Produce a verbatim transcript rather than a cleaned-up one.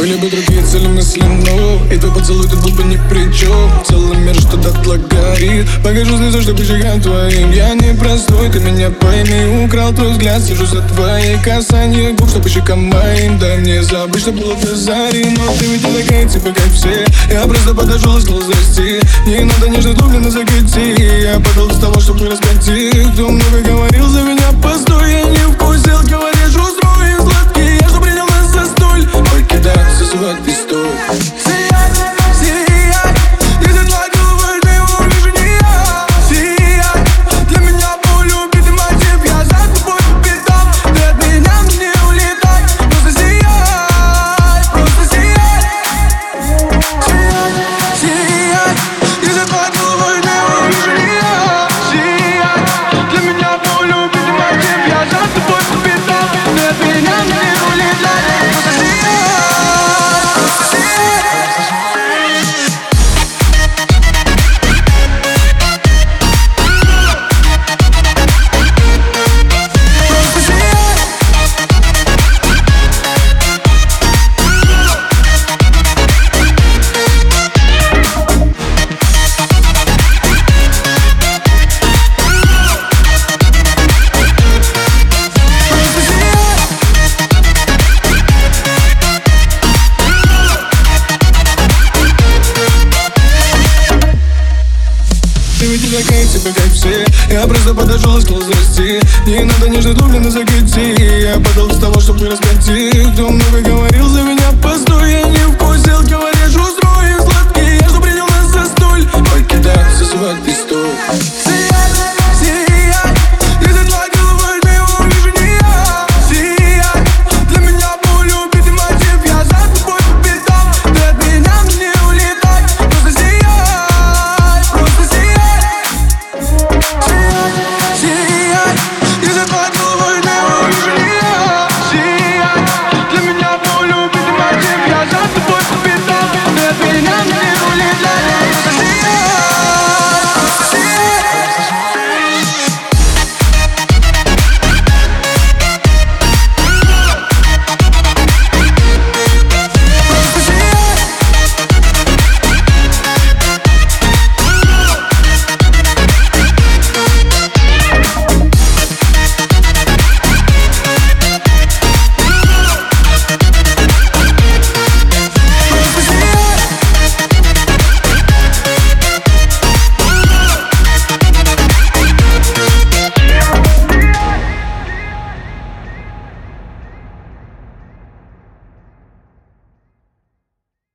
Были бы другие цели мысли, но и твой поцелуй тут был бы ни при чем. Целый мир что дотла горит, покажу слезы, что прижигаю твоим. Я не простой, ты меня пойми, украл твой взгляд, сижу за твои касания губ, что по щекам моим. Да не забыть, что было до зари, но ты ведь не такая, типа как все. Я просто подошел и стал зайти, не надо нежно дубли на закати. Я пошел без того, чтобы не раскатить. Кто много говорил за меня, постой, я не вкусил, говоришь, устрою сладкий. Я что принял нас за столь, ой, кидай, засывать не стоит. Такая, типа как все, я просто подошел и сказал здрасте. Не надо нежно дубли на закати, я подал с того, чтобы не раскатить. Кто много говорит.